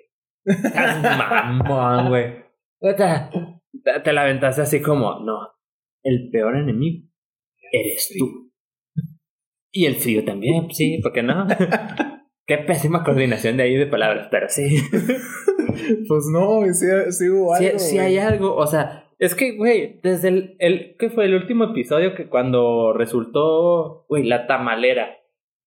Mamón, güey. Te, te la aventaste así como, no, el peor enemigo eres tú. Y el frío también, sí, ¿por qué no? Qué pésima coordinación de ahí de palabras, pero sí. Pues no, sí, sí hubo algo. Sí, sí hay algo, o sea, es que, güey, desde el, el... ¿qué fue el último episodio que cuando resultó, güey, la tamalera?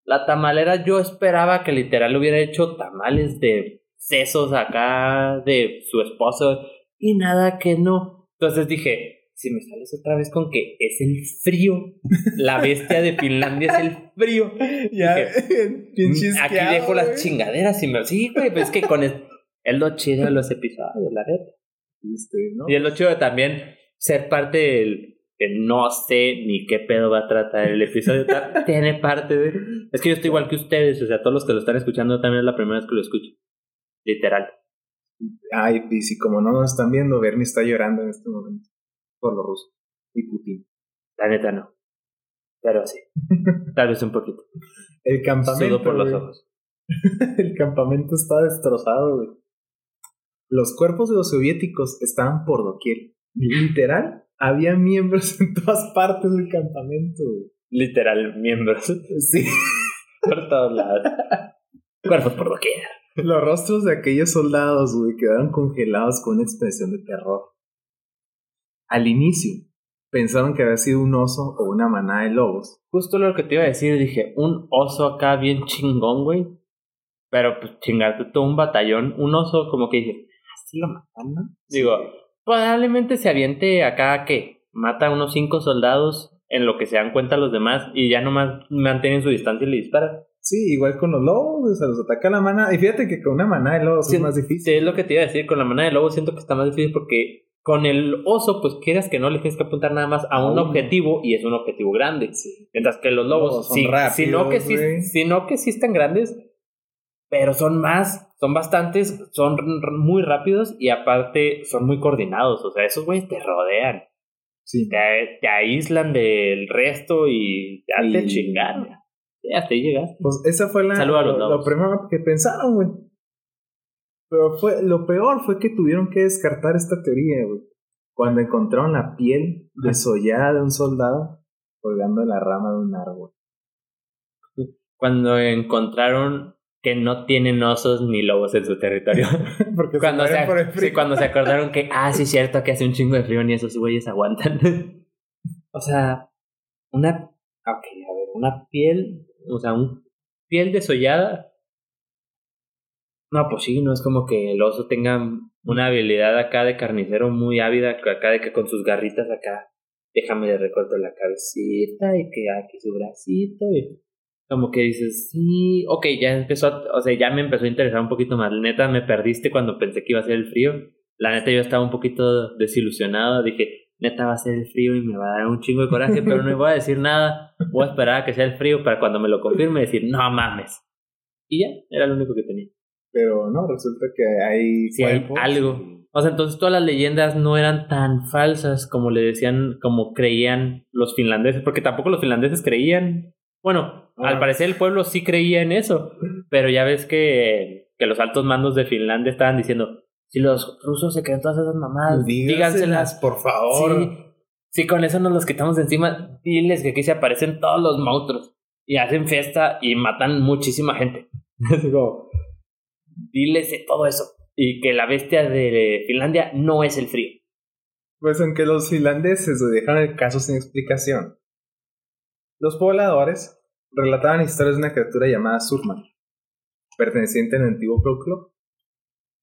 La tamalera yo esperaba que literal hubiera hecho tamales de sesos acá de su esposo y nada que no. Entonces dije, si me sales otra vez con que es el frío, la bestia de Finlandia es el frío. Ya, dije, bien chisqueado, aquí dejo wey. Las chingaderas y me... Sí, güey, pues es que con... El, es lo chido de los episodios, la neta. Este, ¿no? Y es lo chido de también ser parte del... del no sé ni qué pedo va a tratar el episodio. Tiene parte de... Es que yo estoy igual que ustedes, o sea, todos los que lo están escuchando también es la primera vez que lo escucho. Literal. Ay, y si como no nos están viendo, Bernie está llorando en este momento. Por los rusos y Putin. La neta no. Pero sí. Tal vez un poquito. El campamento. Sudo por los ojos. El campamento está destrozado, güey. Los cuerpos de los soviéticos estaban por doquier. Literal, había miembros en todas partes del campamento, güey. Literal, miembros. Sí. Por todos lados. Cuerpos por doquier. Los rostros de aquellos soldados, güey, quedaron congelados con una expresión de terror. Al inicio, pensaron que había sido un oso o una manada de lobos. Justo lo que te iba a decir, dije, un oso acá bien chingón, güey. Pero pues chingarte todo un batallón, un oso, como que dije, ¿así lo matan, no? Sí. Digo, probablemente se aviente acá, ¿qué? Mata a unos cinco soldados en lo que se dan cuenta los demás y ya nomás mantienen su distancia y le disparan. Sí, igual con los lobos, o sea, los ataca la manada. Y fíjate que con una manada de lobos sí, es más difícil. Sí, es lo que te iba a decir, con la manada de lobos siento que está más difícil porque... Con el oso, pues quieras que no, le tienes que apuntar nada más a un oh, objetivo y es un objetivo grande. Sí. Mientras que los lobos, no, son sí, rápidos, sino, que sí, sino que sí están grandes, pero son más, son bastantes, son muy rápidos y aparte son muy coordinados. O sea, esos güeyes te rodean, sí. te, te aíslan del resto y ya y... te chingaron. Ya te llegaste. Pues esa fue la, Saluda lo, lo primero que pensaron, güey. Pero fue, lo peor fue que tuvieron que descartar esta teoría, güey. Cuando encontraron la piel desollada de un soldado colgando en la rama de un árbol. Cuando encontraron que no tienen osos ni lobos en su territorio. Porque cuando se, se por el frío. Sí, cuando se acordaron que, ah, sí es cierto, que hace un chingo de frío ni esos güeyes aguantan. O sea, una... Ok, a ver, una piel... O sea, un piel desollada... No, pues sí, no es como que el oso tenga una habilidad acá de carnicero muy ávida, acá de que con sus garritas acá, déjame le recorto la cabecita y que aquí su bracito y como que dices, sí, ok, ya empezó, a, o sea, ya me empezó a interesar un poquito más. La neta, me perdiste cuando pensé que iba a ser el frío. La neta, yo estaba un poquito desilusionado. Dije, neta, va a ser el frío y me va a dar un chingo de coraje, pero no voy a decir nada. Voy a esperar a que sea el frío para cuando me lo confirme decir, no mames. Y ya, era lo único que tenía. Pero no, resulta que hay... Sí, hay algo. Y... O sea, entonces todas las leyendas no eran tan falsas como le decían, como creían los finlandeses. Porque tampoco los finlandeses creían... Bueno, ah. al parecer el pueblo sí creía en eso, pero ya ves que, que los altos mandos de Finlandia estaban diciendo, si los rusos se creen todas esas mamadas, díganselas, díganselas por favor. Sí, sí, con eso nos los quitamos de encima, diles que aquí se aparecen todos los monstruos y hacen fiesta y matan muchísima gente. Es como, diles todo eso y que la bestia de Finlandia no es el frío. Pues aunque los finlandeses dejaron el caso sin explicación, los pobladores relataban historias de una criatura llamada Surman, perteneciente al antiguo folclore.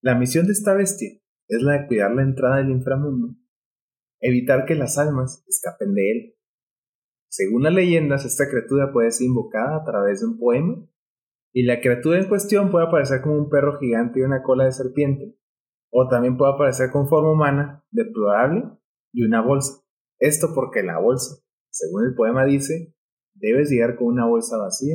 La misión de esta bestia es la de cuidar la entrada del inframundo, evitar que las almas escapen de él. Según las leyendas, esta criatura puede ser invocada a través de un poema, y la criatura en cuestión puede aparecer como un perro gigante y una cola de serpiente, o también puede aparecer con forma humana, deplorable, y una bolsa. Esto porque la bolsa, según el poema dice, debes llegar con una bolsa vacía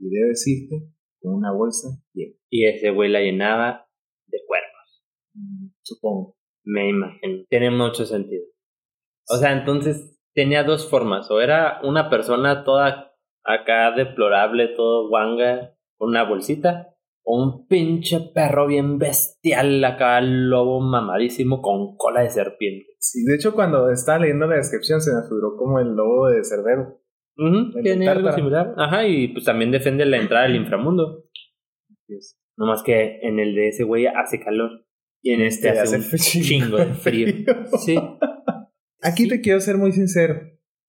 y debes irte con una bolsa llena. Y ese güey la llenaba de cuernos. Mm, supongo. Me imagino. Tiene mucho sentido. O sea, entonces tenía dos formas. O era una persona toda acá deplorable, todo guanga, con una bolsita. O un pinche perro bien bestial acá, lobo mamadísimo con cola de serpiente. Sí, de hecho cuando estaba leyendo la descripción se me figuró como el lobo de Cerbero. Uh-huh, tiene algo similar. Ajá, y pues también defiende la entrada del inframundo. Yes. Nomás que en el de ese güey hace calor y en este te hace, hace un chingo de frío. frío. Sí. Aquí sí. Te quiero ser muy sincero.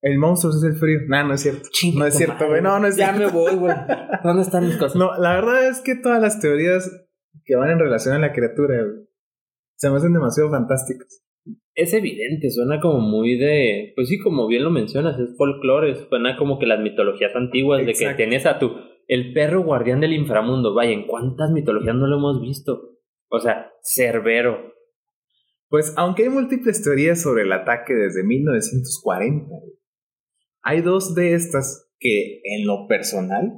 El monstruo es el frío. No, nah, no es cierto. Chingo, no es cierto, güey. No, no es ya cierto. Ya me voy, güey. ¿Dónde están mis cosas? No, la verdad es que todas las teorías que van en relación a la criatura, güey, se me hacen demasiado fantásticas. Es evidente, suena como muy de... Pues sí, como bien lo mencionas, es folclore. Suena como que las mitologías antiguas. Exacto. De que tienes a tu... El perro guardián del inframundo. Vaya, ¿en cuántas mitologías no lo hemos visto? O sea, Cerbero. Pues, aunque hay múltiples teorías sobre el ataque desde mil novecientos cuarenta, hay dos de estas que, en lo personal,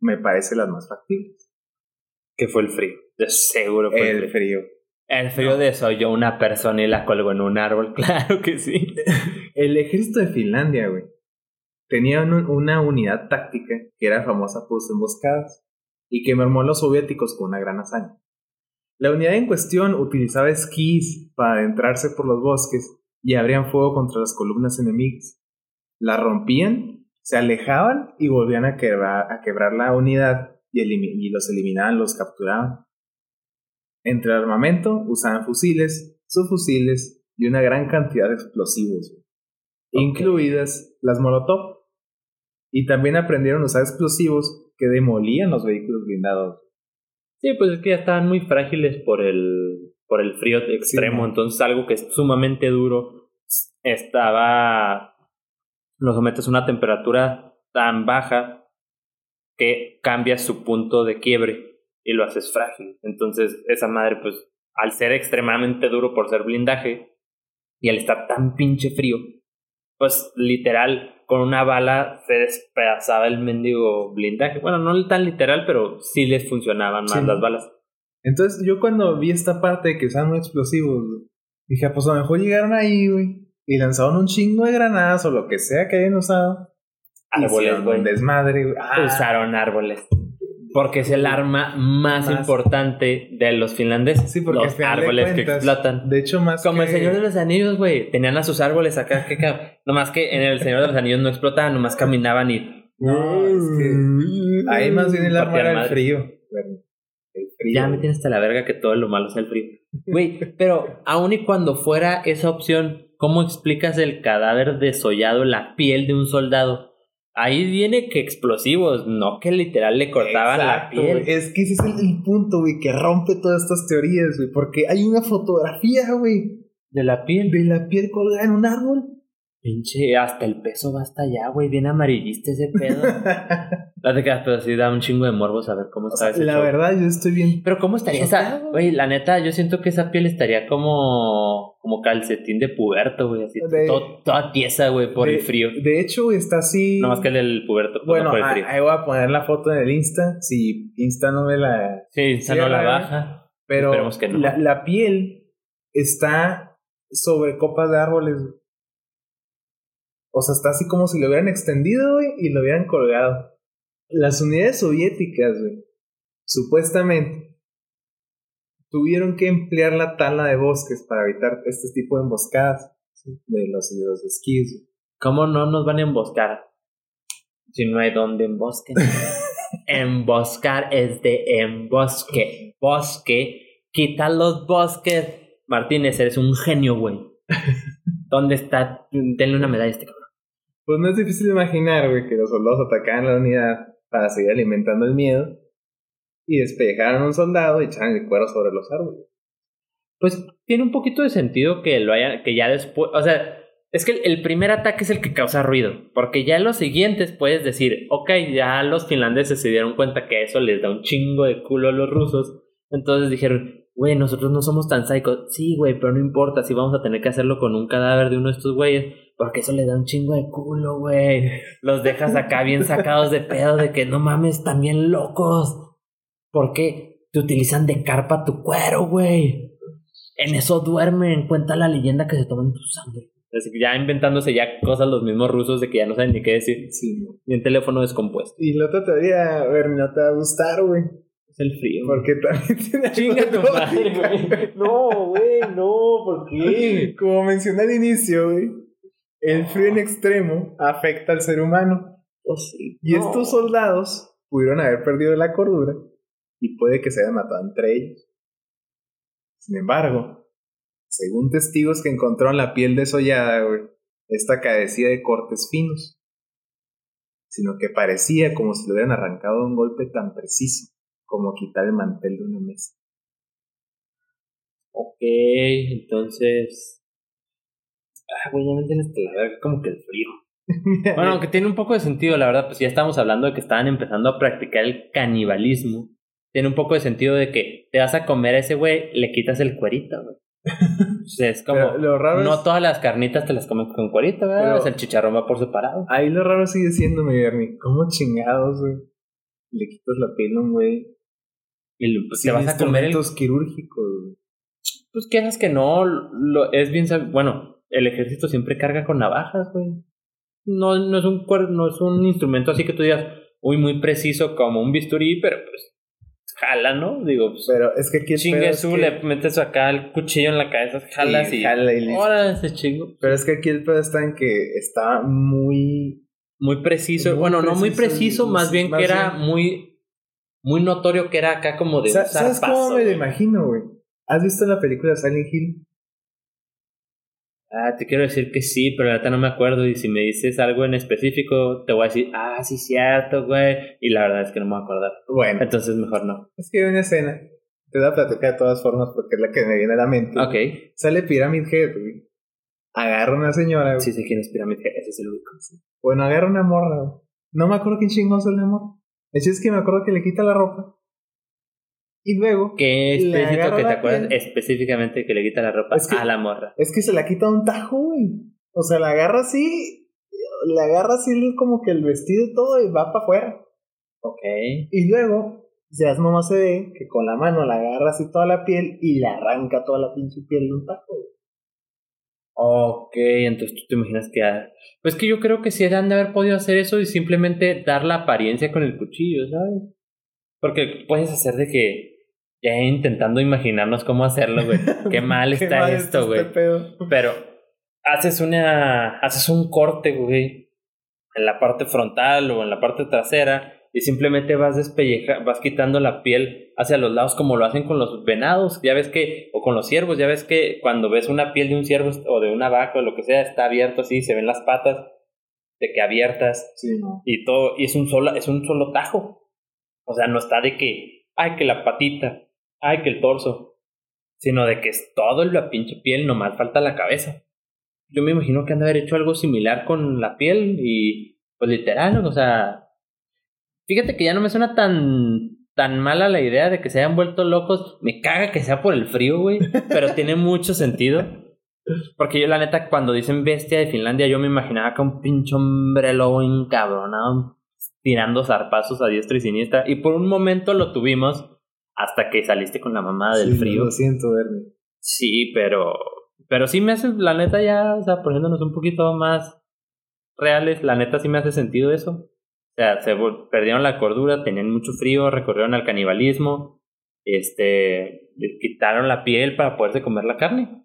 me parecen las más factibles. Que fue el frío. De seguro fue el, el frío. frío. El frío no. Desolló una persona y la colgó en un árbol, claro que sí. El ejército de Finlandia, güey, tenía un, una unidad táctica que era famosa por sus emboscadas y que mermó a los soviéticos con una gran hazaña. La unidad en cuestión utilizaba esquís para adentrarse por los bosques y abrían fuego contra las columnas enemigas. La rompían, se alejaban y volvían a quebrar, a quebrar la unidad y, elimi- y los eliminaban, los capturaban. Entre el armamento usaban fusiles, subfusiles y una gran cantidad de explosivos, okay. Incluidas las molotov. Y también aprendieron a usar explosivos que demolían los vehículos blindados. Sí, pues es que ya estaban muy frágiles por el, por el frío extremo, sí. Entonces algo que es sumamente duro estaba... Lo sometes a una temperatura tan baja que cambia su punto de quiebre y lo haces frágil. Entonces esa madre, pues, al ser extremadamente duro por ser blindaje y al estar tan pinche frío, pues literal con una bala se despedazaba el mendigo blindaje. Bueno, no tan literal, pero sí les funcionaban más, sí, las balas. Entonces yo cuando vi esta parte de que usaban explosivos, dije, pues a lo mejor llegaron ahí, güey, y lanzaron un chingo de granadas o lo que sea que hayan usado. Árboles, güey. Desmadre, güey. Ah. Usaron árboles. Porque es el arma más, más importante de los finlandeses. Sí, porque los árboles cuentas, que explotan. De hecho, más como que... el Señor de los Anillos, güey. Tenían a sus árboles acá. Que cab... Nomás que en el Señor de los Anillos no explotaban, nomás caminaban y... No, es que... Ahí más bien el arma era el frío. el frío. Ya me tienes hasta la verga que todo lo malo es el frío. Güey, pero aun y cuando fuera esa opción, ¿cómo explicas el cadáver desollado, la piel de un soldado? Ahí viene que explosivos, no que literal le cortaban, exacto, la piel. Es que ese es el, el punto, güey, que rompe todas estas teorías, güey. Porque hay una fotografía, güey. ¿De la piel? De la piel colgada en un árbol. Pinche, hasta el peso va hasta allá, güey. Bien amarillista ese pedo. No te quedas, pero sí da un chingo de morbos a ver cómo está ese. La show. Verdad, yo estoy bien. Pero cómo estaría esa. Oye, la neta, yo siento que esa piel estaría como como calcetín de puberto, güey. Así, de, todo, toda tiesa, güey, por de, el frío. De hecho, está así. No más que el del puberto. Bueno, por el frío. Ahí voy a poner la foto en el Insta. Si Insta no me la. Sí, Insta no la baja. Pero esperemos que no. La, la piel está sobre copas de árboles. O sea, está así como si lo hubieran extendido, güey, y lo hubieran colgado. Las unidades soviéticas, güey, supuestamente, tuvieron que emplear la tala de bosques para evitar este tipo de emboscadas, ¿sí? de, los, de los esquís. Güey. ¿Cómo no nos van a emboscar? Si no hay donde embosquen. Emboscar es de embosque. Bosque. Quita los bosques. Martínez, eres un genio, güey. ¿Dónde está? Denle una medalla a este cabrón. Pues no es difícil imaginar, güey, que los soldados atacaban la unidad para seguir alimentando el miedo y despellejaron a un soldado y echaron el cuero sobre los árboles. Pues tiene un poquito de sentido que lo haya, que ya después, o sea, es que el primer ataque es el que causa ruido, porque ya en los siguientes puedes decir, ok, ya los finlandeses se dieron cuenta que eso les da un chingo de culo a los rusos, entonces dijeron, güey, nosotros no somos tan psicos. Sí, güey, pero no importa, sí vamos a tener que hacerlo con un cadáver de uno de estos güeyes, porque eso le da un chingo de culo, güey. Los dejas acá bien sacados de pedo de que no mames, están bien locos. ¿Por qué? Te utilizan de carpa tu cuero, güey. En eso duermen, cuenta la leyenda que se toman tu sangre. Así que ya inventándose ya cosas los mismos rusos de que ya no saben ni qué decir. Sí. Y el teléfono descompuesto. Y la otra teoría, a ver, no te va a gustar, güey. El frío. Porque también tiene. Chinga tu madre, güey. No, güey, no, ¿por qué? Como mencioné al inicio, güey, el frío en extremo afecta al ser humano. Oh, sí. Y no. Estos soldados pudieron haber perdido la cordura y puede que se hayan matado entre ellos. Sin embargo, según testigos que encontraron la piel desollada, güey, esta carecía de cortes finos, sino que parecía como si le hubieran arrancado un golpe tan preciso como quitar el mantel de una mesa. Ok, entonces. Ah, güey, ya me tienes que la ver como que el frío. Bueno, aunque tiene un poco de sentido, la verdad, pues ya estamos hablando de que estaban empezando a practicar el canibalismo. Tiene un poco de sentido de que te vas a comer a ese güey, le quitas el cuerito, güey. O sea, es como. Pero lo raro no es... todas las carnitas te las comes con cuerito, ¿verdad? El chicharrón va por separado. Ahí lo raro sigue siendo, mi Bernie. ¿Cómo chingados, güey? Le quitas la piel a un güey. El, pues, sí, te vas a comer el... quirúrgicos. Pues quieras que no, lo, es bien sab... bueno, el ejército siempre carga con navajas, güey. No, no es un cuer... no es un instrumento así que tú digas, uy, muy preciso como un bisturí, pero pues jala, ¿no? Digo, pues, pero es que aquí chingue tú, que... le metes acá el cuchillo en la cabeza, jalas sí, y jala y listo. Ahora ese chingo. Pero es que aquí el pedo está en que está muy muy preciso, muy bueno, preciso, no muy preciso, y, más pues, bien más que bien... era muy Muy notorio que era acá como de... ¿Sabes usar paso, cómo me lo imagino, güey? ¿Has visto la película Silent Hill? Ah, te quiero decir que sí, pero la verdad no me acuerdo. Y si me dices algo en específico, te voy a decir, ah, sí, cierto, güey. Y la verdad es que no me voy a acordar. Bueno. Entonces mejor no. Es que hay una escena. Te voy a platicar de todas formas porque es la que me viene a la mente. Ok. Sale Pyramid Head, güey. Agarra una señora, güey. Sí, sé quién es Pyramid Head, ese es el único. Sí. Bueno, agarra una morra, güey. No me acuerdo quién chingón es el amor. El chiste es que me acuerdo que le quita la ropa y luego. ¿Qué específico que te acuerdas piel? Específicamente que le quita la ropa es que, a la morra? Es que se la quita un tajo, güey. O sea, la agarra así, la agarra así como que el vestido y todo y va para afuera. Ok. Y luego, ya nomás se ve que con la mano la agarra así toda la piel y le arranca toda la pinche piel de un tajo, güey. Ok, entonces tú te imaginas que... Pues que yo creo que sí han de haber podido hacer eso y simplemente dar la apariencia con el cuchillo, ¿sabes? Porque puedes hacer de que... Ya intentando imaginarnos cómo hacerlo, güey. Qué mal está. Qué mal esto, güey. Este Pero haces una... Haces un corte, güey. En la parte frontal o en la parte trasera. Y simplemente vas despellejando, vas quitando la piel hacia los lados como lo hacen con los venados, ya ves que, o con los ciervos, ya ves que cuando ves una piel de un ciervo o de una vaca o lo que sea, está abierto así, se ven las patas de que abiertas, sí, ¿no? Y todo, y es un solo, es un solo tajo. O sea, no está de que, ay, que la patita, ay, que el torso, sino de que es todo la pinche piel, nomás falta la cabeza. Yo me imagino que han de haber hecho algo similar con la piel y, pues literal, o sea... Fíjate que ya no me suena tan... tan mala la idea de que se hayan vuelto locos. Me caga que sea por el frío, güey. Pero tiene mucho sentido. Porque yo, la neta, cuando dicen bestia de Finlandia, yo me imaginaba que un pinche hombre lobo encabronado tirando zarpazos a diestra y siniestra. Y por un momento lo tuvimos hasta que saliste con la mamada del sí, frío. Lo siento, Bernie. Sí, pero... pero sí me hace, la neta, ya, o sea, poniéndonos un poquito más reales, la neta sí me hace sentido eso. O sea, se perdieron la cordura, tenían mucho frío, recorrieron al canibalismo, este, les quitaron la piel para poderse comer la carne.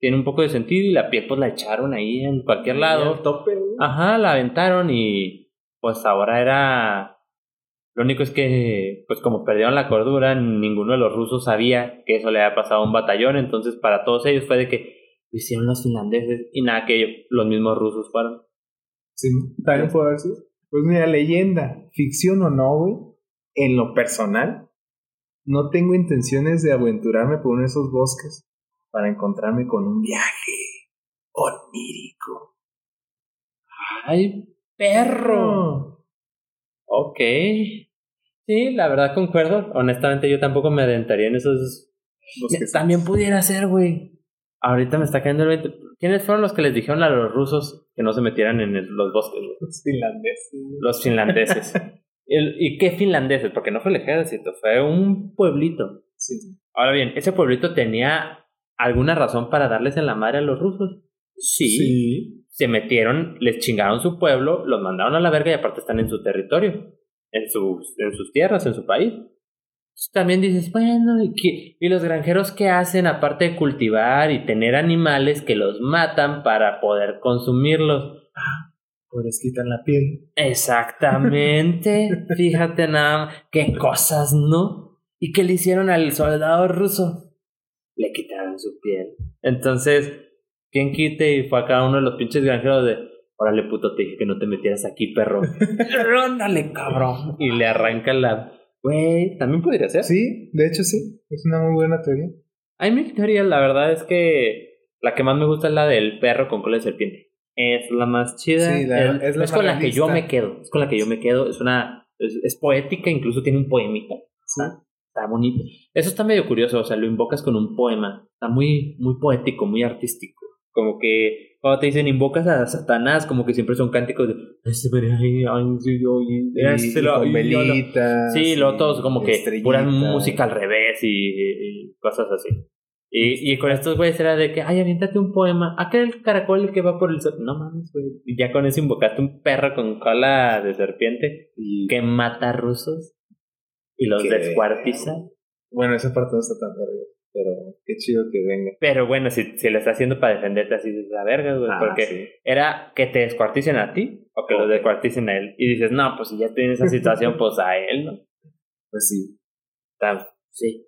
Tiene un poco de sentido y la piel pues la echaron ahí en cualquier lado. Tope. Ajá, la aventaron y pues ahora era... Lo único es que pues como perdieron la cordura, ninguno de los rusos sabía que eso le había pasado a un batallón. Entonces para todos ellos fue de que lo hicieron los finlandeses y nada, que ellos, los mismos rusos fueron. Sí, también puede haber sido. Pues mira, leyenda, ficción o no, güey, en lo personal, no tengo intenciones de aventurarme por uno de esos bosques para encontrarme con un viaje onírico. ¡Ay, perro! Ok. Sí, la verdad concuerdo. Honestamente, yo tampoco me adentraría en esos bosques. También pudiera ser, güey. Ahorita me está cayendo el veinte. ¿Quiénes fueron los que les dijeron a los rusos que no se metieran en el, los bosques? Los finlandeses. Los finlandeses. el, ¿Y qué finlandeses? Porque no fue el ejército, fue un pueblito. Sí. Ahora bien, ¿ese pueblito tenía alguna razón para darles en la madre a los rusos? Sí. Sí. Se metieron, les chingaron su pueblo, los mandaron a la verga y aparte están en su territorio, en sus, en sus tierras, en su país. También dices, bueno, ¿y, qué? ¿Y los granjeros qué hacen aparte de cultivar y tener animales que los matan para poder consumirlos? Ah, pues les quitan la piel. Exactamente. Fíjate nada más, qué cosas, ¿no? ¿Y qué le hicieron al soldado ruso? Le quitaron su piel. Entonces, ¿quién quite? Y fue a cada uno de los pinches granjeros de... Órale, puto, te dije que no te metieras aquí, perro. Róndale, cabrón. Y le arranca la... Güey, también podría ser. Sí, de hecho sí, es una muy buena teoría. A mí mi teoría, la verdad es que la que más me gusta es la del perro con cola de serpiente. Es la más chida. Sí, la, es, es, la es con la que yo me quedo. Es con la que yo me quedo. Es una es, es poética, incluso tiene un poemita. Sí. Está, está bonito. Eso está medio curioso, o sea, lo invocas con un poema. Está muy, muy poético, muy artístico. Como que cuando te dicen invocas a Satanás, como que siempre son cánticos de... Y con velitas. Sí, luego todos como que puran música al revés y, y cosas así. Y, y con estos güeyes era de que... Ay, aviéntate un poema. Aquel caracol que va por el sol. No mames, güey. Y ya con eso invocaste un perro con cola de serpiente y... que mata a rusos y los descuartiza. Bueno, esa parte no está tan verga. Pero qué chido que venga. Pero bueno, si, si lo está haciendo para defenderte así de la verga, güey. Ah, porque sí. Era que te descuarticen a ti o que okay. Lo descuarticen a él. Y dices, no, pues si ya tienes esa situación, pues a él, ¿no? Pues sí. Tal, sí.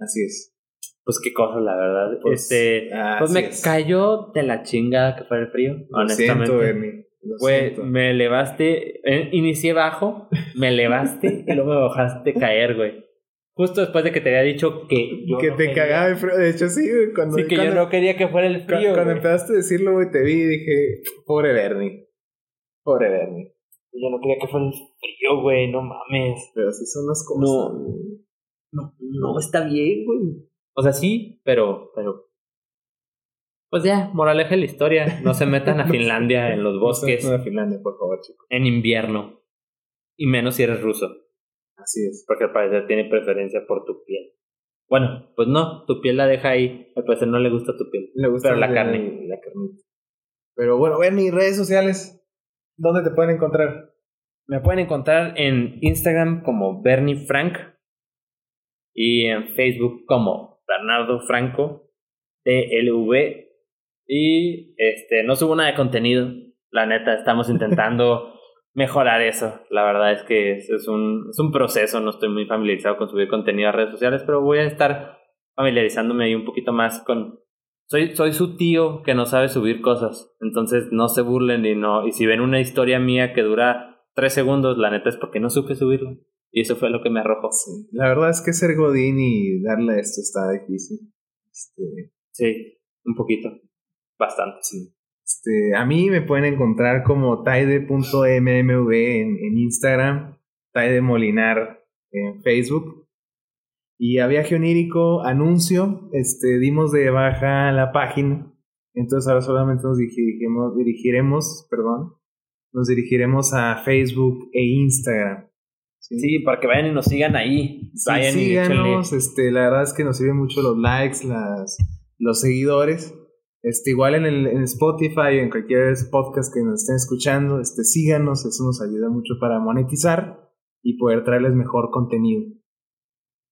Así es. Pues qué cosa, la verdad. Pues, este, ah, pues me es. cayó de la chingada que fue el frío, lo honestamente. Siento, Bernie. Güey, me elevaste, eh, inicié bajo, me elevaste y luego me bajaste caer, güey. Justo después de que te había dicho que... Yo que no te quería. Cagaba el frío. De hecho, sí, güey. Cuando, sí, que cuando, yo no quería que fuera el frío, Cuando, cuando empezaste a decirlo, güey, te vi y dije... Pobre Bernie. Pobre Bernie. Yo no quería que fuera el frío, güey. No mames. Pero así son las cosas. No. No, no, no está bien, güey. O sea, sí, pero... pero pues ya, moraleja de la historia. No se metan a no Finlandia se, en los bosques. No se metan a Finlandia, por favor, chicos. En invierno. Y menos si eres ruso. Así es. Porque al parecer tiene preferencia por tu piel. Bueno, pues no, tu piel la deja ahí. Al parecer no le gusta tu piel. Le gusta pero la, la carne. La carnita. Pero bueno, en mis redes sociales, ¿dónde te pueden encontrar? Me pueden encontrar en Instagram como Bernie Frank y en Facebook como Bernardo Franco T L V. Y este no subo nada de contenido. La neta, estamos intentando... mejorar eso, la verdad es que es, es, un, es un proceso, no estoy muy familiarizado con subir contenido a redes sociales, pero voy a estar familiarizándome ahí un poquito más con... Soy, soy su tío que no sabe subir cosas, entonces no se burlen y no y si ven una historia mía que dura tres segundos, la neta es porque no supe subirlo, y eso fue lo que me arrojó. Sí, la verdad es que ser godín y darle a esto está difícil. Este... Sí, un poquito, bastante, sí. Este, a mí me pueden encontrar como taide punto m m v en, en Instagram, Taide Molinar en Facebook. Y a Viaje Onírico, anuncio, este, dimos de baja la página, entonces ahora solamente nos dirigimos, dirigiremos, perdón, nos dirigiremos a Facebook e Instagram. Sí, sí, para que vayan y nos sigan ahí. Sí, vayan síganos, y este, la verdad es que nos sirven mucho los likes, las, los seguidores. Este, igual en el en Spotify, en cualquier podcast que nos estén escuchando, este, síganos, eso nos ayuda mucho para monetizar y poder traerles mejor contenido.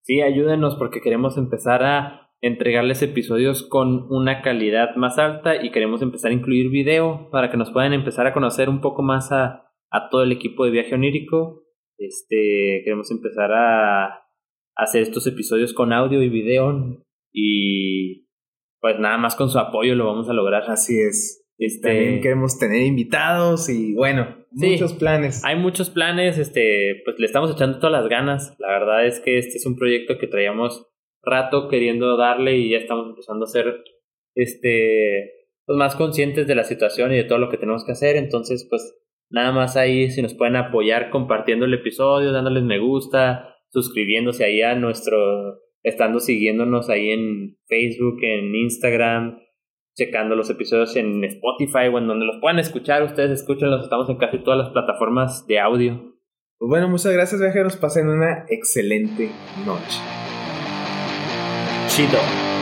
Sí, ayúdenos porque queremos empezar a entregarles episodios con una calidad más alta y queremos empezar a incluir video para que nos puedan empezar a conocer un poco más a, a todo el equipo de Viaje Onírico. Este, queremos empezar a, a hacer estos episodios con audio y video y pues nada más con su apoyo lo vamos a lograr. Así es. Este, también queremos tener invitados y bueno, sí, muchos planes. Hay muchos planes, este, pues le estamos echando todas las ganas. La verdad es que este es un proyecto que traíamos rato queriendo darle y ya estamos empezando a ser este, pues más conscientes de la situación y de todo lo que tenemos que hacer. Entonces, pues nada más ahí si nos pueden apoyar compartiendo el episodio, dándoles me gusta, suscribiéndose ahí a nuestro... estando siguiéndonos ahí en Facebook, en Instagram, checando los episodios en Spotify o en donde los puedan escuchar. Ustedes escúchenlos, estamos en casi todas las plataformas de audio. Pues bueno, muchas gracias, viajeros. Pasen una excelente noche. Chido.